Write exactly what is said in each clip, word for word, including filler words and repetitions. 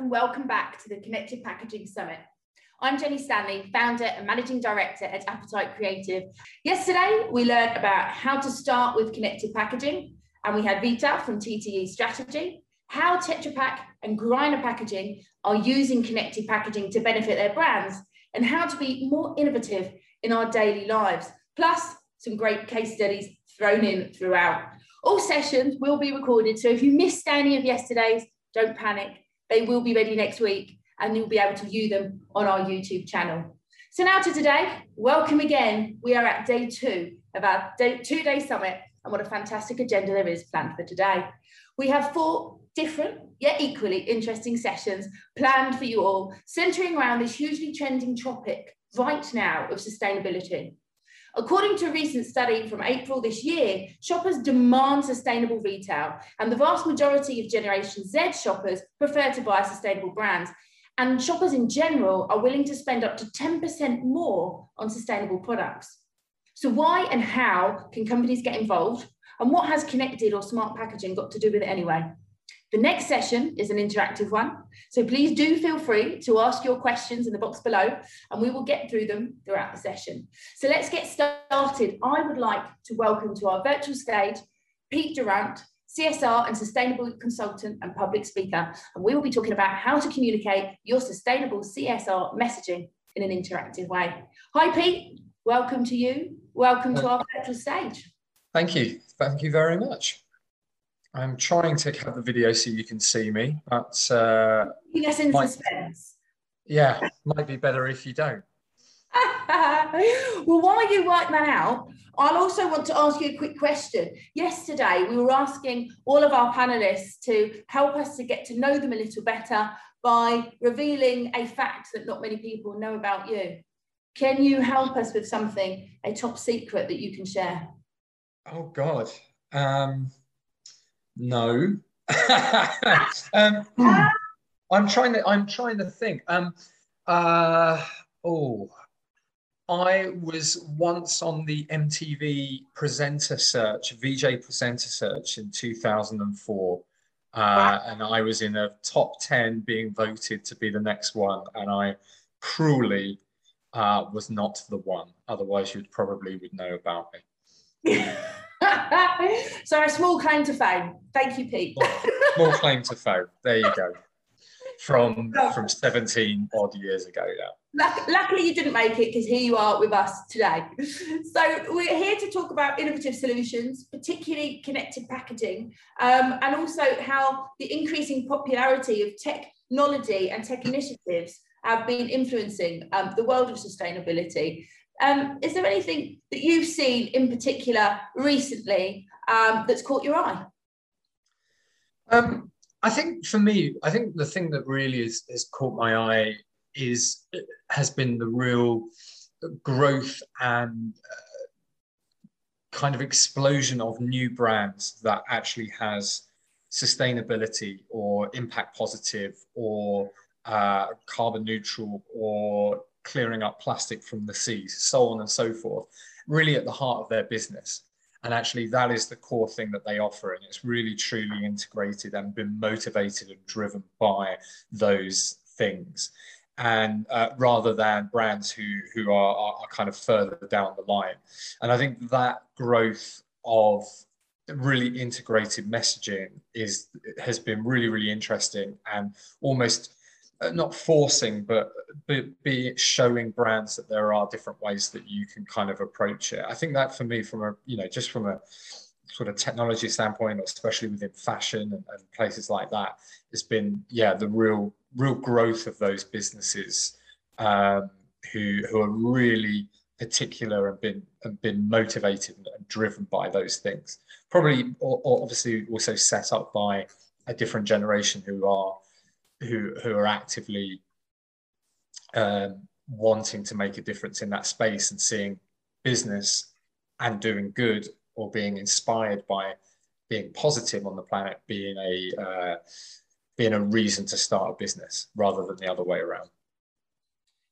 and welcome back to the Connected Packaging Summit. I'm Jenny Stanley, founder and managing director at Appetite Creative. Yesterday, we learned about how to start with connected packaging, and we had Vita from T T E Strategy, how Tetra Pak and Griner Packaging are using connected packaging to benefit their brands, and how to be more innovative in our daily lives, plus some great case studies thrown in throughout. All sessions will be recorded, so if you missed any of yesterday's, don't panic. They will be ready next week, and you'll be able to view them on our YouTube channel. So now to today, welcome again. We are at day two of our two-day summit, and what a fantastic agenda there is planned for today. We have four different yet equally interesting sessions planned for you all, centering around this hugely trending topic right now of sustainability. According to a recent study from April this year, shoppers demand sustainable retail, and the vast majority of Generation Z shoppers prefer to buy sustainable brands. And shoppers in general are willing to spend up to ten percent more on sustainable products. So why and how can companies get involved? And what has connected or smart packaging got to do with it anyway? The next session is an interactive one, so please do feel free to ask your questions in the box below, and we will get through them throughout the session. So let's get started. I would like to welcome to our virtual stage Pete Durant, C S R and Sustainable Consultant and Public Speaker, and we will be talking about how to communicate your sustainable C S R messaging in an interactive way. Hi Pete, welcome to you. Welcome to our virtual stage. Thank you. Thank you very much. I'm trying to have the video so you can see me, but uh, yes, in might, suspense. Yeah, might be better if you don't. Well, while you work that out, I'll also want to ask you a quick question. Yesterday, we were asking all of our panelists to help us to get to know them a little better by revealing a fact that not many people know about you. Can you help us with something, a top secret that you can share? Oh, God. Um... No, um, I'm trying to. I'm trying to think. Um, uh, oh, I was once on the M T V presenter search, V J presenter search in two thousand four, uh, wow. And I was in a top ten, being voted to be the next one, and I cruelly uh, was not the one. Otherwise, you'd probably would know about me. So a small claim to fame. Thank you, Pete. Small claim to fame. There you go. From from seventeen odd years ago now. Luckily, you didn't make it, because here you are with us today. So we're here to talk about innovative solutions, particularly connected packaging, um, and also how the increasing popularity of technology and tech initiatives have been influencing um, the world of sustainability. Um, is there anything that you've seen in particular recently um, that's caught your eye? Um, I think for me, I think the thing that really is, has caught my eye is has been the real growth and uh, kind of explosion of new brands that actually has sustainability or impact positive or uh, carbon neutral or clearing up plastic from the seas, so on and so forth, really at the heart of their business. And actually that is the core thing that they offer, and it's really truly integrated and been motivated and driven by those things, and uh, rather than brands who who are, are kind of further down the line. And I think that growth of really integrated messaging is has been really, really interesting, and almost not forcing, but be, be showing brands that there are different ways that you can kind of approach it. I think that for me, from a, you know, just from a sort of technology standpoint, especially within fashion and, and places like that, has been, yeah, the real, real growth of those businesses um, who, who are really particular and been, and been motivated and driven by those things. Probably, or, or obviously also set up by a different generation who are, Who, who are actively um, wanting to make a difference in that space, and seeing business and doing good, or being inspired by being positive on the planet, being a uh, being a reason to start a business rather than the other way around.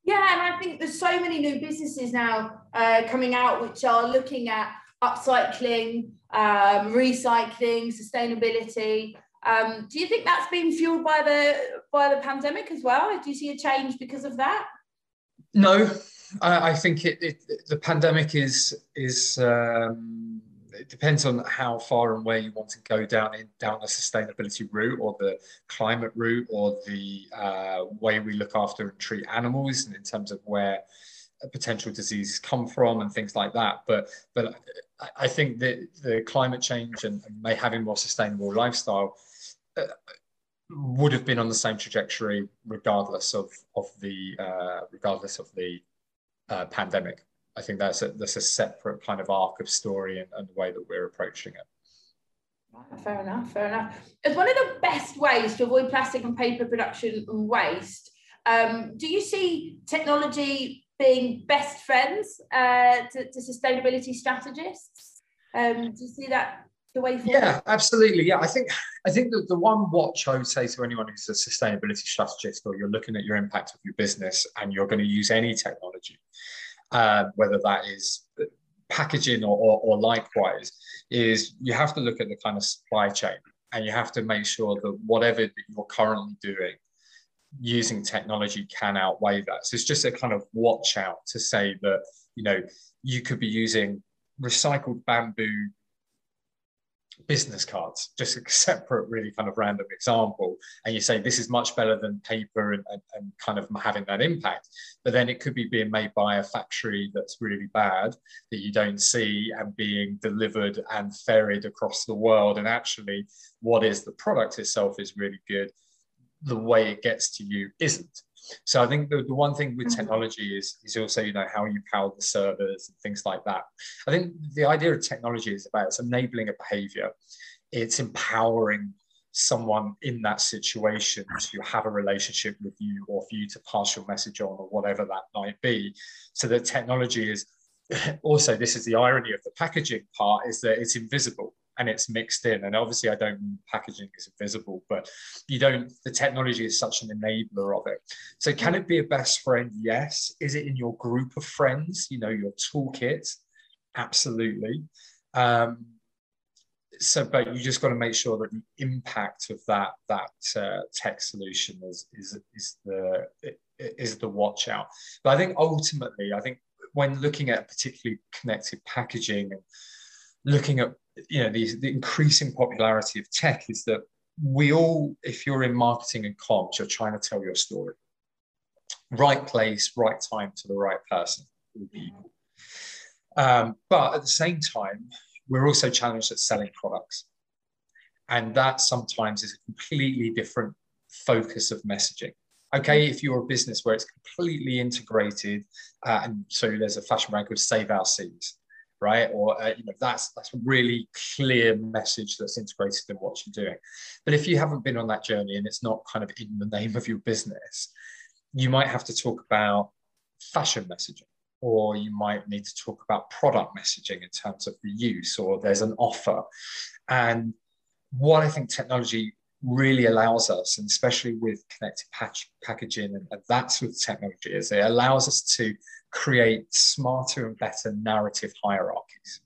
Yeah, and I think there's so many new businesses now uh, coming out which are looking at upcycling, um, recycling, sustainability. Um, do you think that's been fueled by the by the pandemic as well? Do you see a change because of that? No, I, I think it, it, the pandemic is is um, it depends on how far and where you want to go down in down the sustainability route or the climate route or the uh, way we look after and treat animals, and in terms of where potential diseases come from and things like that. But but I think that the climate change and, and having more sustainable lifestyle uh, would have been on the same trajectory regardless of of the uh, regardless of the uh, pandemic. I think that's a, that's a separate kind of arc of story and, and the way that we're approaching it. Fair enough. Fair enough. As one of the best ways to avoid plastic and paper production and waste, um, do you see technology being best friends uh, to, to sustainability strategists? Um, do you see that the way forward? Yeah, absolutely. Yeah, I think I think that the one watch I would say to anyone who's a sustainability strategist, or you're looking at your impact of your business and you're going to use any technology, uh, whether that is packaging or, or, or likewise, is you have to look at the kind of supply chain, and you have to make sure that whatever that you're currently doing using technology can outweigh that. So it's just a kind of watch out to say that, you know, you could be using recycled bamboo business cards, just a separate really kind of random example, and you say this is much better than paper and, and, and kind of having that impact, but then it could be being made by a factory that's really bad that you don't see and being delivered and ferried across the world, and actually what is the product itself is really good, the way it gets to you isn't. So I think the, the one thing with technology is, is also, you know, how you power the servers and things like that. I think the idea of technology is about it's enabling a behavior. It's empowering someone in that situation to have a relationship with you, or for you to pass your message on, or whatever that might be. So the technology is also, this is the irony of the packaging part, is that it's invisible and it's mixed in. And obviously I don't mean packaging is invisible, but you don't, the technology is such an enabler of it. So can it be a best friend? Yes. Is it in your group of friends, you know, your toolkit? Absolutely. Um, so, but you just got to make sure that the impact of that, that uh, tech solution is, is, is the, is the watch out. But I think ultimately, I think when looking at particularly connected packaging and looking at, you know, the, the increasing popularity of tech, is that we all, if you're in marketing and comms, you're trying to tell your story. Right place, right time to the right person. Um, but at the same time, we're also challenged at selling products. And that sometimes is a completely different focus of messaging. Okay, if you're a business where it's completely integrated, uh, and so there's a fashion brand called Save Our Seas, right? Or, uh, you know, that's, that's a really clear message that's integrated in what you're doing. But if you haven't been on that journey and it's not kind of in the name of your business, you might have to talk about fashion messaging, or you might need to talk about product messaging in terms of the use, or there's an offer. And what I think technology really allows us, and especially with connected pack packaging and, and that sort of technology, is it allows us to create smarter and better narrative hierarchies,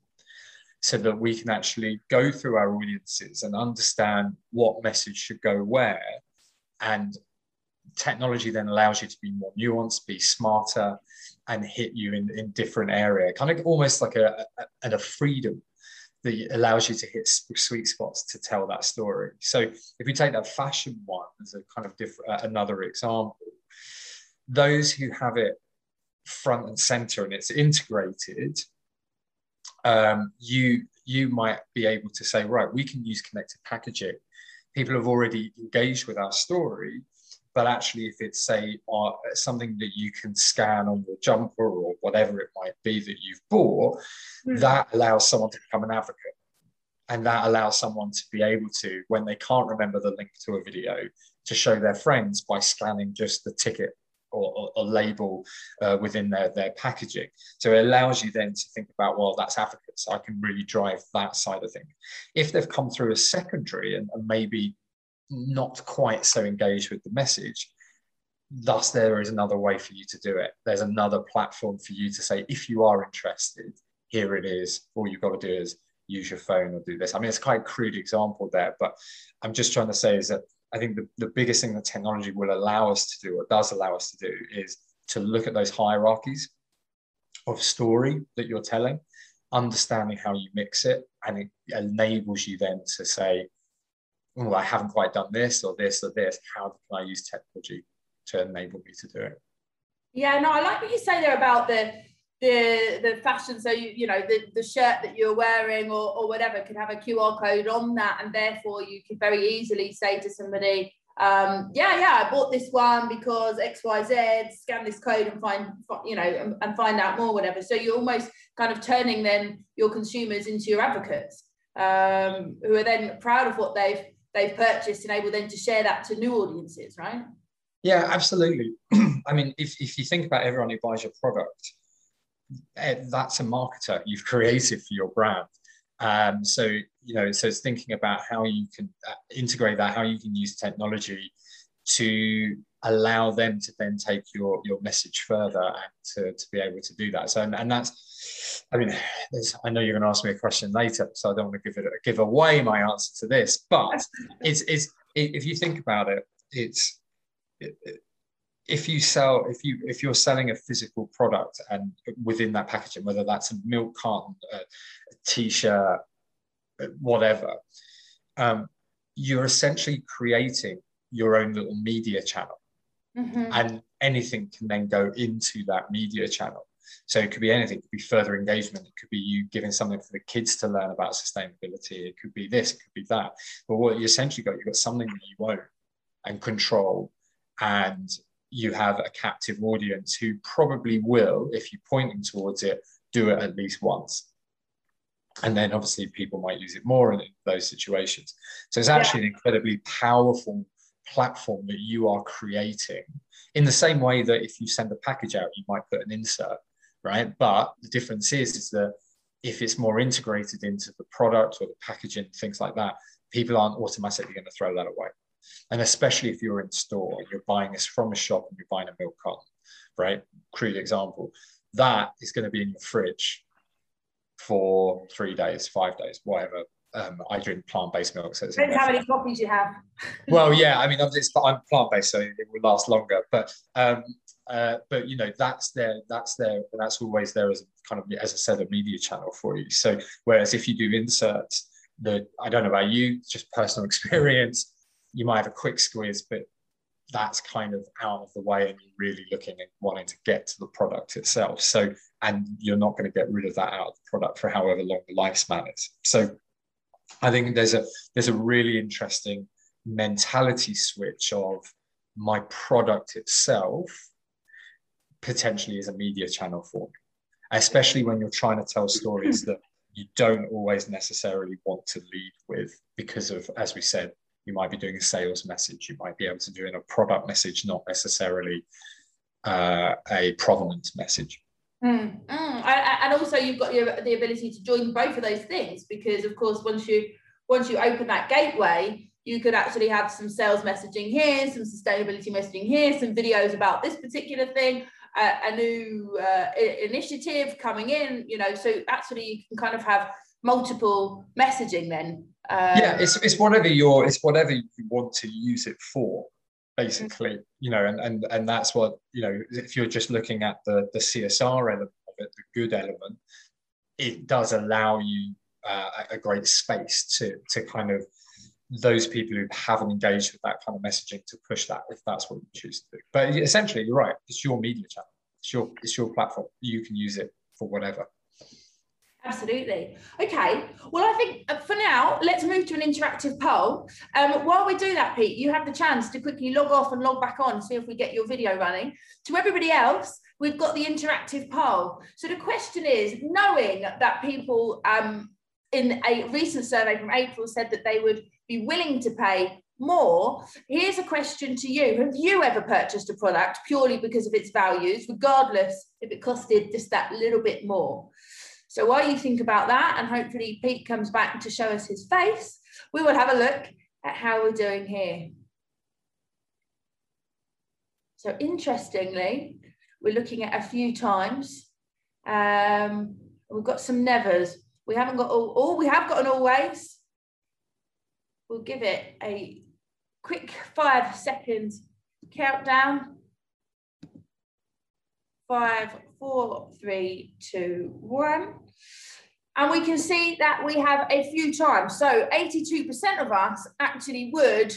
so that we can actually go through our audiences and understand what message should go where. And technology then allows you to be more nuanced, be smarter, and hit you in, in different area, kind of almost like a, a, and a freedom that allows you to hit sweet spots to tell that story. So if we take that fashion one as a kind of different, another example, those who have it front and center and it's integrated, um, you, you might be able to say, right, we can use connected packaging. People have already engaged with our story, but actually if it's say uh, something that you can scan on your jumper or whatever it might be that you've bought, mm-hmm. that allows someone to become an advocate. And that allows someone to be able to, when they can't remember the link to a video, to show their friends by scanning just the ticket or, or, or label uh, within their, their packaging. So it allows you then to think about, well, that's advocates. I can really drive that side of things. If they've come through a secondary and, and maybe not quite so engaged with the message, thus there is another way for you to do it. There's another platform for you to say, if you are interested, here it is. All you've got to do is use your phone or do this. I mean, it's quite a crude example there, but I'm just trying to say is that I think the, the biggest thing that technology will allow us to do, or does allow us to do, is to look at those hierarchies of story that you're telling, understanding how you mix it, and it enables you then to say, oh, I haven't quite done this or this or this. How can I use technology to enable me to do it? Yeah, no, I like what you say there about the the the fashion. So, you you know, the, the shirt that you're wearing or, or whatever could have a Q R code on that, and therefore you could very easily say to somebody, um, yeah, yeah, I bought this one because X, Y, Z, scan this code and find, you know, and, and find out more, whatever. So you're almost kind of turning then your consumers into your advocates, um, who are then proud of what they've they've purchased and able then to share that to new audiences, right? Yeah, absolutely. I mean, if, if you think about everyone who buys your product, that's a marketer you've created for your brand. Um, so, you know, so it's thinking about how you can integrate that, how you can use technology to allow them to then take your, your message further and to, to be able to do that. So, and, and that's, I mean, I know you're going to ask me a question later, so I don't want to give it give away my answer to this, but it's, it's, if you think about it, it's, it, it, if you sell, if you if you're selling a physical product, and within that packaging, whether that's a milk carton, a, a t-shirt, whatever, um, you're essentially creating your own little media channel, mm-hmm. and anything can then go into that media channel. So it could be anything. It could be further engagement. It could be you giving something for the kids to learn about sustainability. It could be this. It could be that. But what you essentially got, you've got something that you own and control, and you have a captive audience who probably will, if you point them towards it, do it at least once. And then obviously people might use it more in those situations. So it's actually yeah. an incredibly powerful platform that you are creating, in the same way that if you send a package out, you might put an insert, right? But the difference is, is that if it's more integrated into the product or the packaging, things like that, people aren't automatically going to throw that away. And especially if you're in store, you're buying this from a shop and you're buying a milk carton, right? Crude example. That is going to be in your fridge for three days, five days, whatever. Um, I drink plant-based milk. So it's depends how many coffees you have. Well, yeah, I mean, it's, I'm plant-based, so it will last longer. But, um, uh, but you know, that's there, that's there, and that's always there as kind of, as I said, a media channel for you. So whereas if you do inserts, the, I don't know about you, just personal experience, you might have a quick squeeze, but that's kind of out of the way and you're really looking and wanting to get to the product itself. So, and you're not going to get rid of that out of the product for however long the lifespan is. So I think there's a, there's a really interesting mentality switch of my product itself potentially is a media channel for me, especially when you're trying to tell stories that you don't always necessarily want to lead with because of, as we said, you might be doing a sales message. You might be able to do in a product message, not necessarily uh, a provenance message. Mm, mm. I, and also, you've got your, the ability to join both of those things because, of course, once you once you open that gateway, you could actually have some sales messaging here, some sustainability messaging here, some videos about this particular thing, uh, a new uh, initiative coming in. You know, so actually, you can kind of have multiple messaging then. Um, yeah, it's it's whatever you're it's whatever you want to use it for, basically, you know, and and and that's what, you know, if you're just looking at the the C S R element of it, the good element, it does allow you uh, a great space to to kind of those people who haven't engaged with that kind of messaging to push that if that's what you choose to do. But essentially, you're right. It's your media channel. It's your it's your platform. You can use it for whatever. Absolutely. Okay. Well, I think for now, let's move to an interactive poll. Um, while we do that, Pete, you have the chance to quickly log off and log back on, see if we get your video running. To everybody else, we've got the interactive poll. So the question is, knowing that people um, in a recent survey from April said that they would be willing to pay more, here's a question to you. Have you ever purchased a product purely because of its values, regardless if it costed just that little bit more? So while you think about that, and hopefully Pete comes back to show us his face, we will have a look at how we're doing here. So interestingly, we're looking at a few times. Um, we've got some nevers. We haven't got all, oh, we have got an always. We'll give it a quick five second countdown. Five, four, three, two, one. And we can see that we have a few times. So eighty-two percent of us actually would,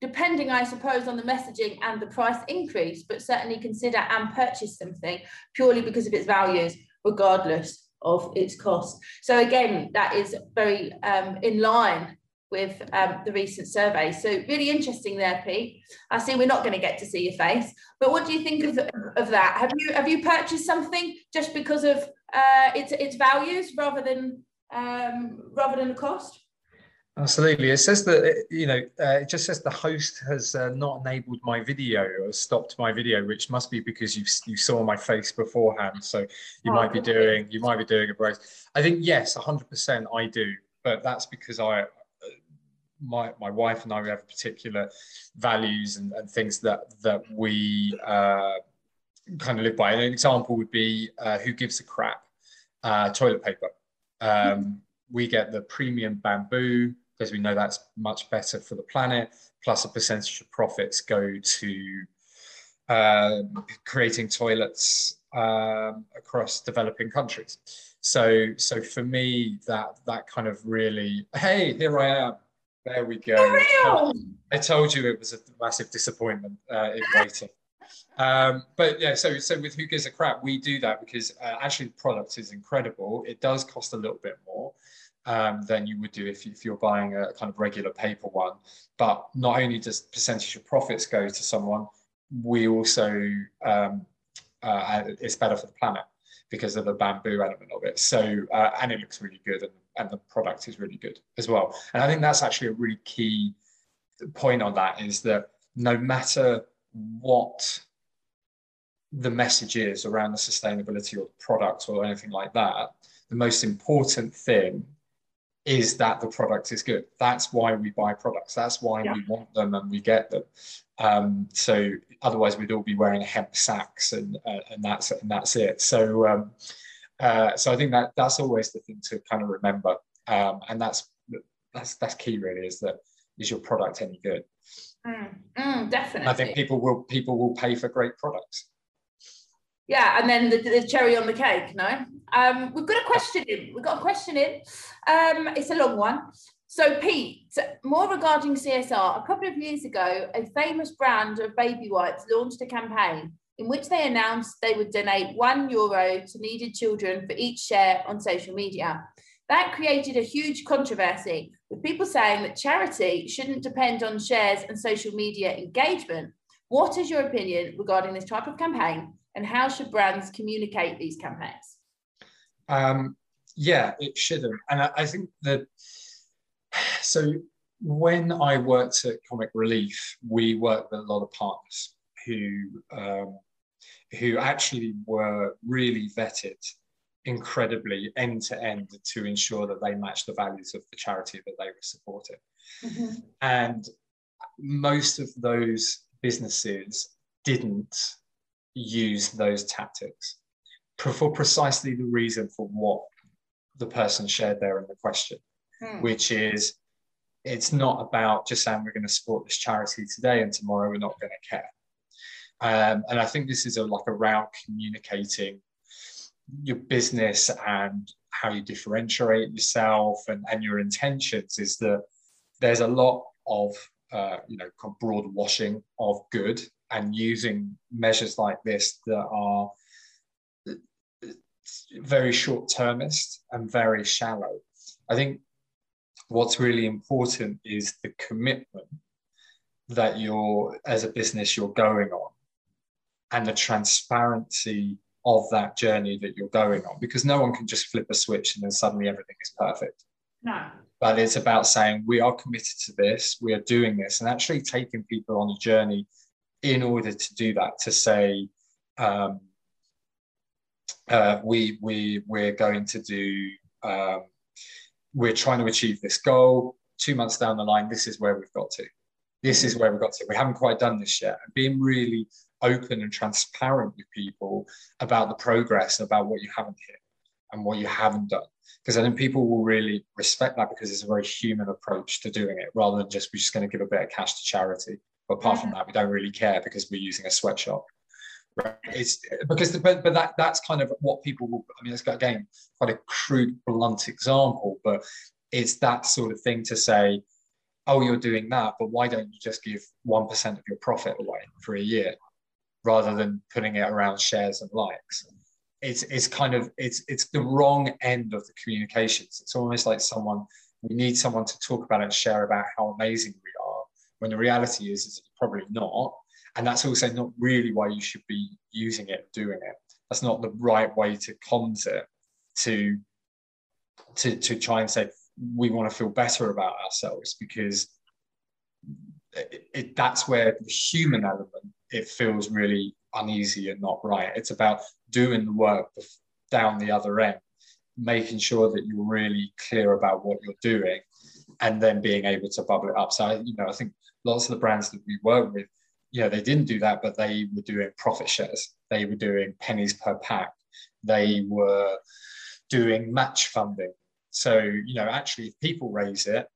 depending, I suppose, on the messaging and the price increase, but certainly consider and purchase something purely because of its values, regardless of its cost. So again, that is very um, in line with um, the recent survey. So really interesting there, Pete. I see we're not going to get to see your face, but what do you think of, of that? Have you have you purchased something just because of uh, its its values rather than um, rather than the cost? Absolutely. It says that, you know, uh, it just says the host has uh, not enabled my video or stopped my video, which must be because you you saw my face beforehand. So you oh, might be doing you might be doing a brace. I think yes, one hundred percent I do, but that's because I. My, my wife and I, we have particular values and, and things that that we uh, kind of live by. And an example would be uh, Who Gives a Crap uh, toilet paper. Um, we get the premium bamboo because we know that's much better for the planet. Plus a percentage of profits go to uh, creating toilets um, across developing countries. So, so for me, that that kind of really, hey, here I am. There we go. For real? I told you it was a massive disappointment uh, in waiting. Um, but yeah, so so with Who Gives a Crap, we do that because uh, actually the product is incredible. It does cost a little bit more um, than you would do if, if you're buying a kind of regular paper one. But not only does percentage of profits go to someone, we also, um, uh, it's better for the planet because of the bamboo element of it. So, uh, and it looks really good. And, and the product is really good as well. And I think that's actually a really key point on that, is that no matter what the message is around the sustainability or the product or anything like that, the most important thing is that the product is good. That's why we buy products. That's why yeah. we want them and we get them. Um, so otherwise we'd all be wearing hemp sacks and, uh, and, that's, and that's it. So, um, Uh, so I think that that's always the thing to kind of remember, um, and that's that's that's key really. Is that is your product any good? Mm, mm, definitely. I think people will people will pay for great products. Yeah, and then the, the cherry on the cake. No, um, we've got a question in. We've got a question in. Um, it's a long one. So Pete, more regarding C S R. A couple of years ago, a famous brand of baby wipes launched a campaign in which they announced they would donate one euro to needed children for each share on social media. That created a huge controversy, with people saying that charity shouldn't depend on shares and social media engagement. What is your opinion regarding this type of campaign, and how should brands communicate these campaigns? Um, yeah, it shouldn't. And I, I think that, so when I worked at Comic Relief, we worked with a lot of partners who um, who actually were really vetted incredibly end to end to ensure that they matched the values of the charity that they were supporting. Mm-hmm. And most of those businesses didn't use those tactics for precisely the reason for what the person shared there in the question, mm. which is, it's not about just saying we're going to support this charity today and tomorrow we're not going to care. Um, and I think this is a, like around communicating your business and how you differentiate yourself and, and your intentions, is that there's a lot of, uh, you know, broad washing of good, and using measures like this that are very short-termist and very shallow. I think what's really important is the commitment that you're, as a business, you're going on, and the transparency of that journey that you're going on, because no one can just flip a switch and then suddenly everything is perfect. No. But it's about saying, we are committed to this, we are doing this, and actually taking people on a journey in order to do that, to say, um, uh, we, we, we're going to do, um, we're trying to achieve this goal, two months down the line, this is where we've got to. This is where we've got to, we haven't quite done this yet. And being really open and transparent with people about the progress, about what you haven't hit and what you haven't done, because I think people will really respect that, because it's a very human approach to doing it, rather than just, we're just going to give a bit of cash to charity. But apart mm-hmm. from that, we don't really care because we're using a sweatshop. Right. It's because, the, but, but that that's kind of what people will, I mean, it's got, again, quite a crude, blunt example, but it's that sort of thing to say, oh, you're doing that, but why don't you just give one percent of your profit away for a year, rather than putting it around shares and likes? It's it's kind of, it's it's the wrong end of the communications. It's almost like someone, we need someone to talk about and share about how amazing we are, when the reality is, is probably not. And that's also not really why you should be using it, doing it. That's not the right way to comms it, to, to, to try and say, we want to feel better about ourselves, because it, it, that's where the human element, it feels really uneasy and not right. It's about doing the work down the other end, making sure that you're really clear about what you're doing, and then being able to bubble it up. So, you know, I think lots of the brands that we work with, yeah, they didn't do that, but they were doing profit shares. They were doing pennies per pack. They were doing match funding. So, you know, actually, if people raise it,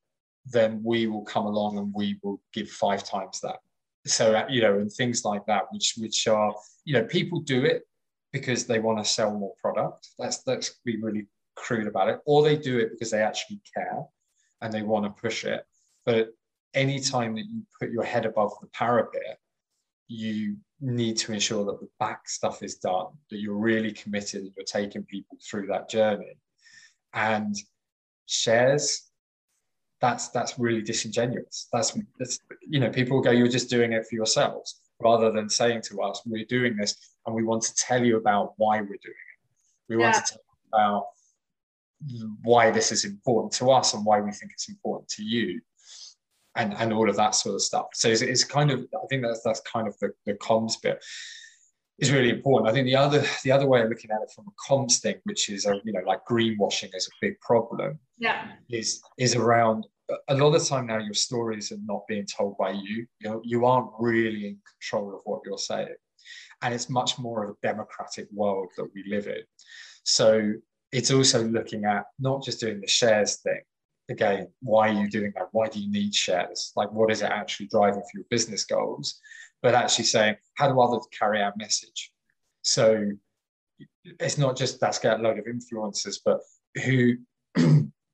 then we will come along and we will give five times that. So, you know, and things like that, which which are, you know, people do it because they want to sell more product. That's, that's be really crude about it. Or they do it because they actually care and they want to push it. But any time that you put your head above the parapet, you need to ensure that the back stuff is done, that you're really committed and you're taking people through that journey. And shares, that's that's really disingenuous. That's, that's you know, people go, you're just doing it for yourselves, rather than saying to us, we're doing this and we want to tell you about why we're doing it. We yeah. want to tell you about why this is important to us and why we think it's important to you. And, and all of that sort of stuff. So it's, it's kind of, I think that's that's kind of the, the comms bit is really important. I think the other the other way of looking at it from a comms thing, which is, a, you know, like greenwashing is a big problem, yeah. is is around, a lot of the time now your stories are not being told by you. You know, you aren't really in control of what you're saying. And it's much more of a democratic world that we live in. So it's also looking at not just doing the shares thing, again, why are you doing that? Why do you need shares? Like, what is it actually driving for your business goals? But actually saying, how do others carry our message? So it's not just that's got a load of influencers, but who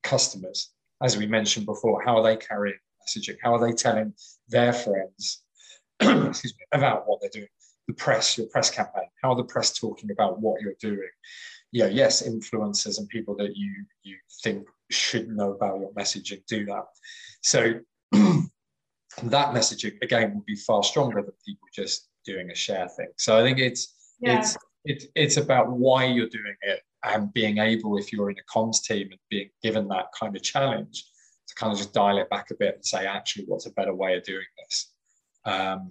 customers, as we mentioned before, how are they carrying messaging? How are they telling their friends excuse me, about what they're doing? The press, your press campaign, how are the press talking about what you're doing? Yeah, yes, influencers and people that you you think should know about your message and do that. So that messaging, again, would be far stronger than people just doing a share thing. So I think it's yeah. it's it, it's about why you're doing it, and being able, if you're in a comms team and being given that kind of challenge, to kind of just dial it back a bit and say, actually, what's a better way of doing this? Um,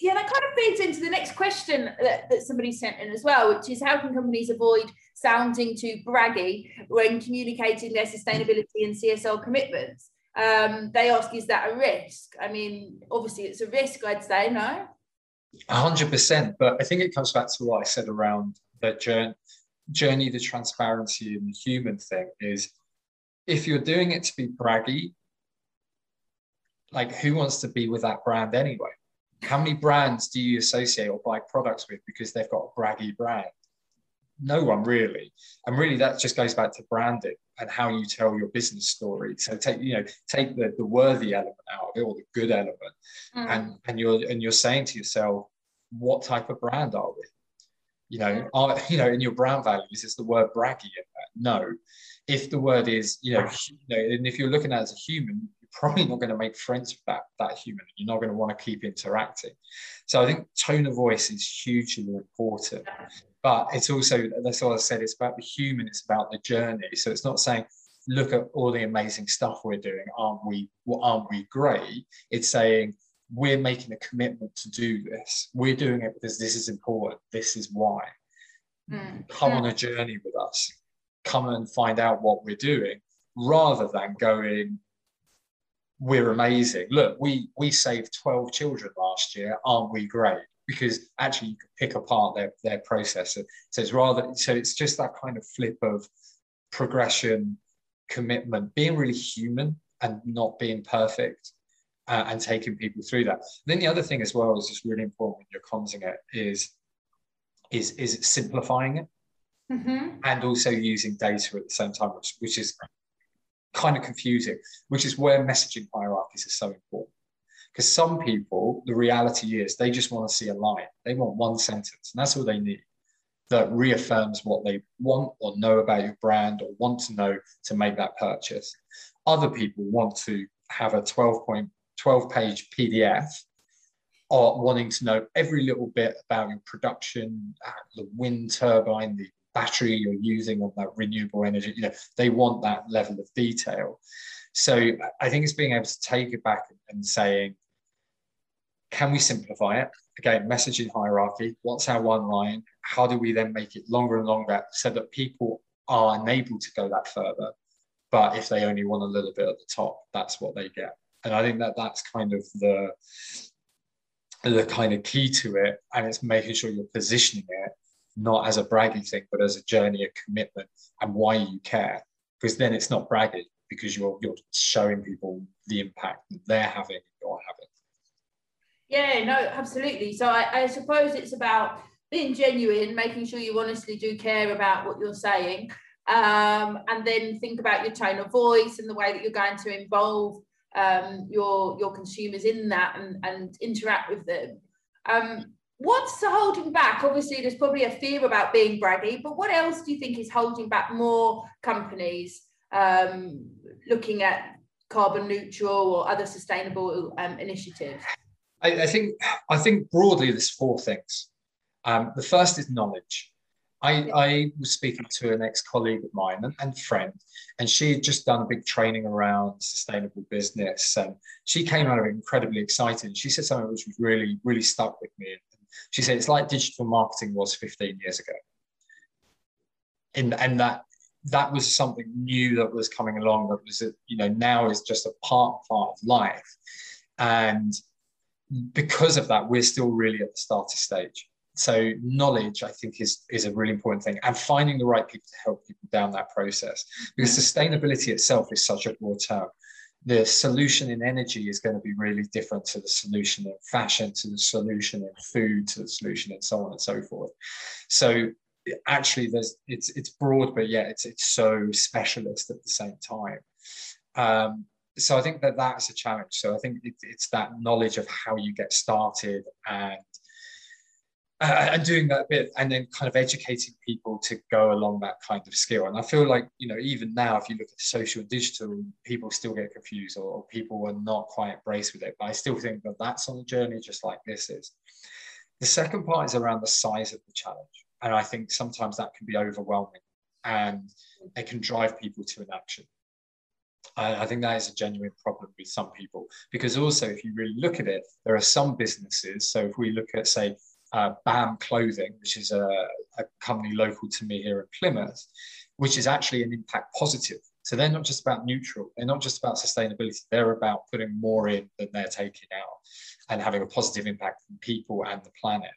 yeah, that kind of feeds into the next question that, that somebody sent in as well, which is, how can companies avoid sounding too braggy when communicating their sustainability and C S R commitments? Um, they ask, is that a risk? I mean, obviously it's a risk, I'd say, no? one hundred percent, but I think it comes back to what I said around that journey, journey the transparency and the human thing is, if you're doing it to be braggy, like, who wants to be with that brand anyway? How many brands do you associate or buy products with because they've got a braggy brand? No one, really. And really that just goes back to branding and how you tell your business story. So take, you know, take the, the worthy element out of it, or the good element. Mm. And, and you're and you're saying to yourself, what type of brand are we? You know, are you know, in your brand values, is the word braggy in that? No. If the word is, you know, you know, and if you're looking at it as a human, probably not going to make friends with that, that human. You're not going to want to keep interacting. So I think tone of voice is hugely important. But it's also, that's what I said, it's about the human, it's about the journey. So it's not saying, look at all the amazing stuff we're doing, aren't we, well, aren't we great? It's saying, we're making a commitment to do this. We're doing it because this is important. This is why. Mm. Come yeah. on a journey with us. Come and find out what we're doing, rather than going, we're amazing. Look, we we saved twelve children last year. Aren't we great? Because actually, you can pick apart their their process. So it's rather, so it's just that kind of flip of progression, commitment, being really human and not being perfect, uh, and taking people through that. And then the other thing as well is just really important when you're comping it is, is, is simplifying it, mm-hmm. and also using data at the same time, which, which is kind of confusing, which is where messaging hierarchies are so important. Because some people, the reality is they just want to see a line. They want one sentence, and that's all they need, that reaffirms what they want or know about your brand or want to know to make that purchase. Other people want to have a twelve-point, twelve-page P D F, or wanting to know every little bit about your production, the wind turbine, the battery you're using on that renewable energy. You know, they want that level of detail. So I think it's being able to take it back and saying, can we simplify it? Again, messaging hierarchy, what's our one line? How do we then make it longer and longer so that people are unable to go that further? But if they only want a little bit at the top, that's what they get. And I think that that's kind of the, the kind of key to it. And it's making sure you're positioning it, not as a braggy thing, but as a journey, a commitment, and why you care. Because then it's not braggy, because you're, you're showing people the impact that they're having and you're having. Yeah, no, absolutely. So I, I suppose it's about being genuine, making sure you honestly do care about what you're saying, um, and then think about your tone of voice and the way that you're going to involve um, your, your consumers in that, and, and interact with them. Um, what's holding back? Obviously, there's probably a fear about being braggy, but what else do you think is holding back more companies um, looking at carbon neutral or other sustainable um, initiatives? I, I think I think broadly there's four things. Um, the first is knowledge. I, I was speaking to an ex-colleague of mine and, and friend, and she had just done a big training around sustainable business. And she came out of it incredibly excited. She said something which was really, really stuck with me. She said, it's like digital marketing was fifteen years ago. And, and that that was something new that was coming along, that was, you know, now is just a part, part of life. And because of that, we're still really at the starter stage. So knowledge, I think, is, is a really important thing, and finding the right people to help people down that process, because sustainability itself is such a broad term. The solution in energy is going to be really different to the solution in fashion, to the solution in food, to the solution and so on and so forth. So actually, there's it's it's broad, but yeah, it's it's so specialist at the same time. Um, So I think that that's a challenge. So I think it, it's that knowledge of how you get started, and uh, and doing that bit, and then kind of educating people to go along that kind of skill. And I feel like, you know, even now, if you look at social and digital, people still get confused, or, or people are not quite embraced with it. But I still think that that's on a journey, just like this is. The second part is around the size of the challenge. And I think sometimes that can be overwhelming, and it can drive people to inaction. I think that is a genuine problem with some people, because also, if you really look at it, there are some businesses. So if we look at, say, uh, BAM Clothing, which is a, a company local to me here in Plymouth, which is actually an impact positive. So they're not just about neutral. They're not just about sustainability. They're about putting more in than they're taking out, and having a positive impact on people and the planet.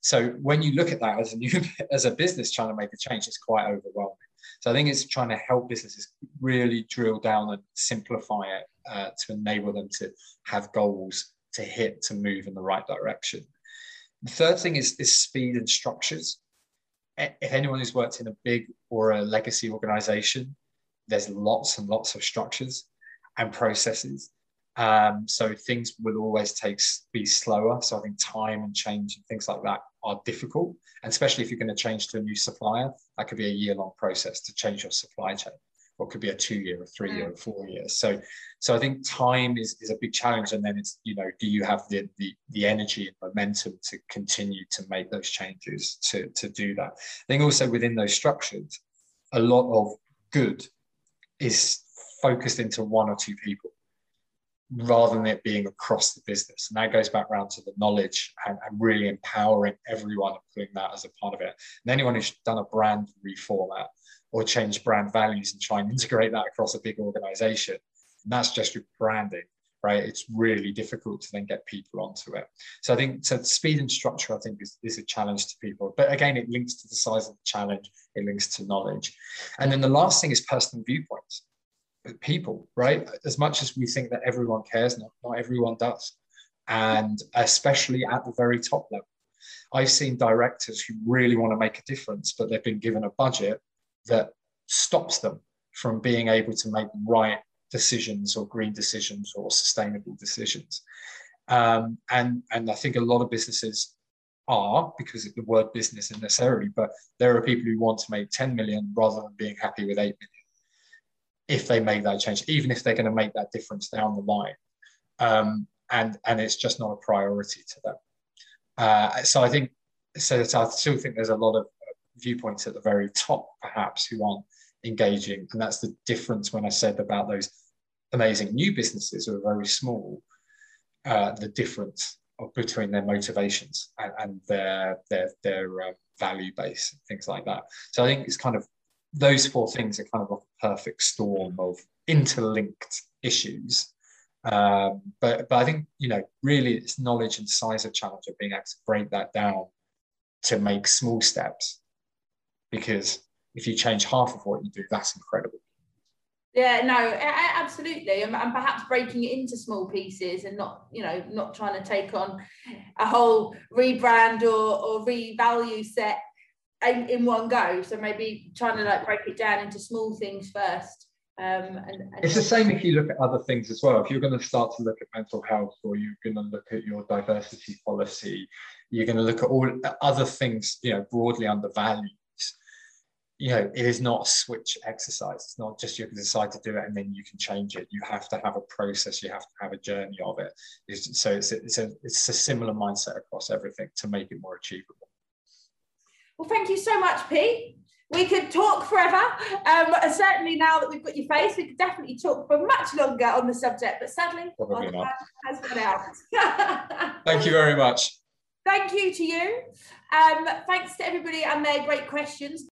So when you look at that as a new, as a business trying to make a change, it's quite overwhelming. So I think it's trying to help businesses really drill down and simplify it uh, to enable them to have goals to hit, to move in the right direction. The third thing is, is speed and structures. If anyone who's worked in a big or a legacy organization, there's lots and lots of structures and processes. Um, so things will always take be slower. So I think time and change and things like that are difficult, and especially if you're going to change to a new supplier, that could be a year-long process to change your supply chain, or it could be a two-year, a three-year, or four years. So, so I think time is, is a big challenge, and then it's, you know, do you have the the, the energy and momentum to continue to make those changes to to do that? I think also within those structures, a lot of good is focused into one or two people, rather than it being across the business. And that goes back around to the knowledge and, and really empowering everyone and putting that as a part of it. And anyone who's done a brand reformat or changed brand values and trying to integrate that across a big organization, and that's just your branding. right? It's really difficult to then get people onto it. So I think so speed and structure, I think, is, is a challenge to people. But again, it links to the size of the challenge. It links to knowledge. And then the last thing is personal viewpoints. People, right? As much as we think that everyone cares, not, not everyone does. And especially at the very top level. I've seen directors who really want to make a difference, but they've been given a budget that stops them from being able to make right decisions or green decisions or sustainable decisions. Um, and, and I think a lot of businesses are, because the word business is necessary, but there are people who want to make ten million rather than being happy with eight million if they make that change, even if they're going to make that difference down the line. Um, and, and it's just not a priority to them. Uh, so I think, so I still think there's a lot of viewpoints at the very top, perhaps, who aren't engaging. And that's the difference when I said about those amazing new businesses who are very small, uh, the difference of, between their motivations and, and their, their, their uh, value base, things like that. So I think it's kind of, those four things are kind of a perfect storm of interlinked issues. Um, but, but I think, you know, really it's knowledge and size of challenge of being able to break that down to make small steps, because if you change half of what you do, that's incredible. Yeah, no, absolutely. And, and perhaps breaking it into small pieces and not, you know, not trying to take on a whole rebrand or, or revalue set in, in one go. So maybe trying to like break it down into small things first. Um, and, and it's the same if you look at other things as well. If you're going to start to look at mental health, or you're going to look at your diversity policy, you're going to look at all other things, you know, broadly under values. You know, it is not a switch exercise. It's not just you can decide to do it and then you can change it. You have to have a process. You have to have a journey of it. It's, so it's a, it's a it's a similar mindset across everything to make it more achievable. Well, thank you so much, Pete. We could talk forever. Um, certainly now that we've got your face, we could definitely talk for much longer on the subject, but sadly, our time has run out. Thank you very much. Thank you to you. Um, thanks to everybody and their great questions.